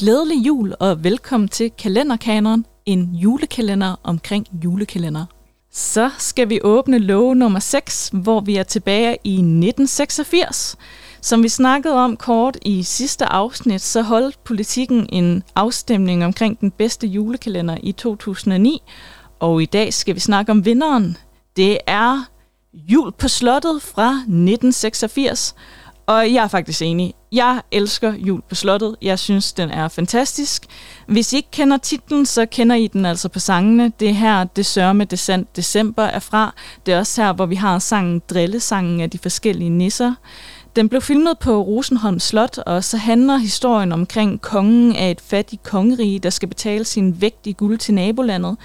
Glædelig jul og velkommen til Kalenderkanon, en julekalender omkring julekalender. Så skal vi åbne låge nummer 6, hvor vi er tilbage i 1986. Som vi snakkede om kort i sidste afsnit, så holdt politikken en afstemning omkring den bedste julekalender i 2009. Og i dag skal vi snakke om vinderen. Det er Jul på slottet fra 1986. Og jeg er faktisk enig. Jeg elsker Jul på slottet. Jeg synes, den er fantastisk. Hvis I ikke kender titlen, så kender I den altså på sangene. Det er her, det sørme december er fra. Det er også her, hvor vi har sangen Drillesangen af de forskellige nisser. Den blev filmet på Rosenholm Slot, og så handler historien omkring kongen af et fattigt kongerige, der skal betale sin vægtige guld til nabolandet.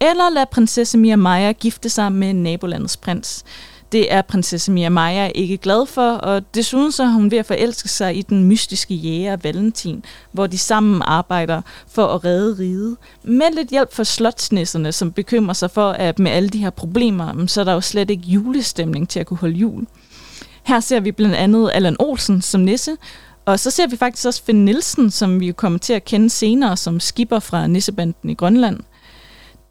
Eller lade prinsesse Mia Maja gifte sig med nabolandets prins. Det er prinsesse Mia Maja ikke glad for, og desuden så er hun ved at forelske sig i den mystiske jæger Valentin, hvor de sammen arbejder for at redde riget. Med lidt hjælp fra slotsnisserne, som bekymrer sig for, at med alle de her problemer, så er der jo slet ikke julestemning til at kunne holde jul. Her ser vi blandt andet Allan Olsen som nisse, og så ser vi faktisk også Finn Nielsen, som vi kommer til at kende senere som skipper fra Nissebanden i Grønland.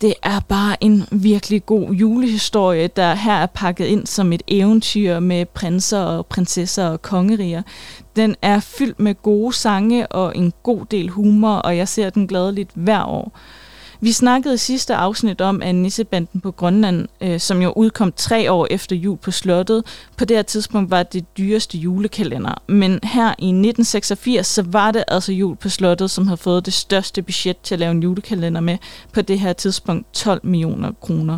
Det er bare en virkelig god julehistorie, der her er pakket ind som et eventyr med prinser og prinsesser og kongeriger. Den er fyldt med gode sange og en god del humor, og jeg ser den gladeligt hver år. Vi snakkede i sidste afsnit om, at Nissebanden på Grønland, som jo udkom 3 år efter Jul på slottet, på det her tidspunkt var det dyreste julekalender. Men her i 1986, så var det altså Jul på slottet, som havde fået det største budget til at lave en julekalender med, på det her tidspunkt 12 millioner kroner.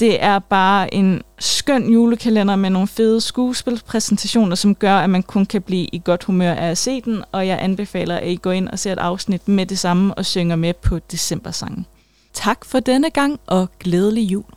Det er bare en skøn julekalender med nogle fede skuespilspræsentationer, som gør, at man kun kan blive i godt humør af at se den, og jeg anbefaler, at I går ind og ser et afsnit med det samme og synger med på decembersangen. Tak for denne gang, og glædelig jul!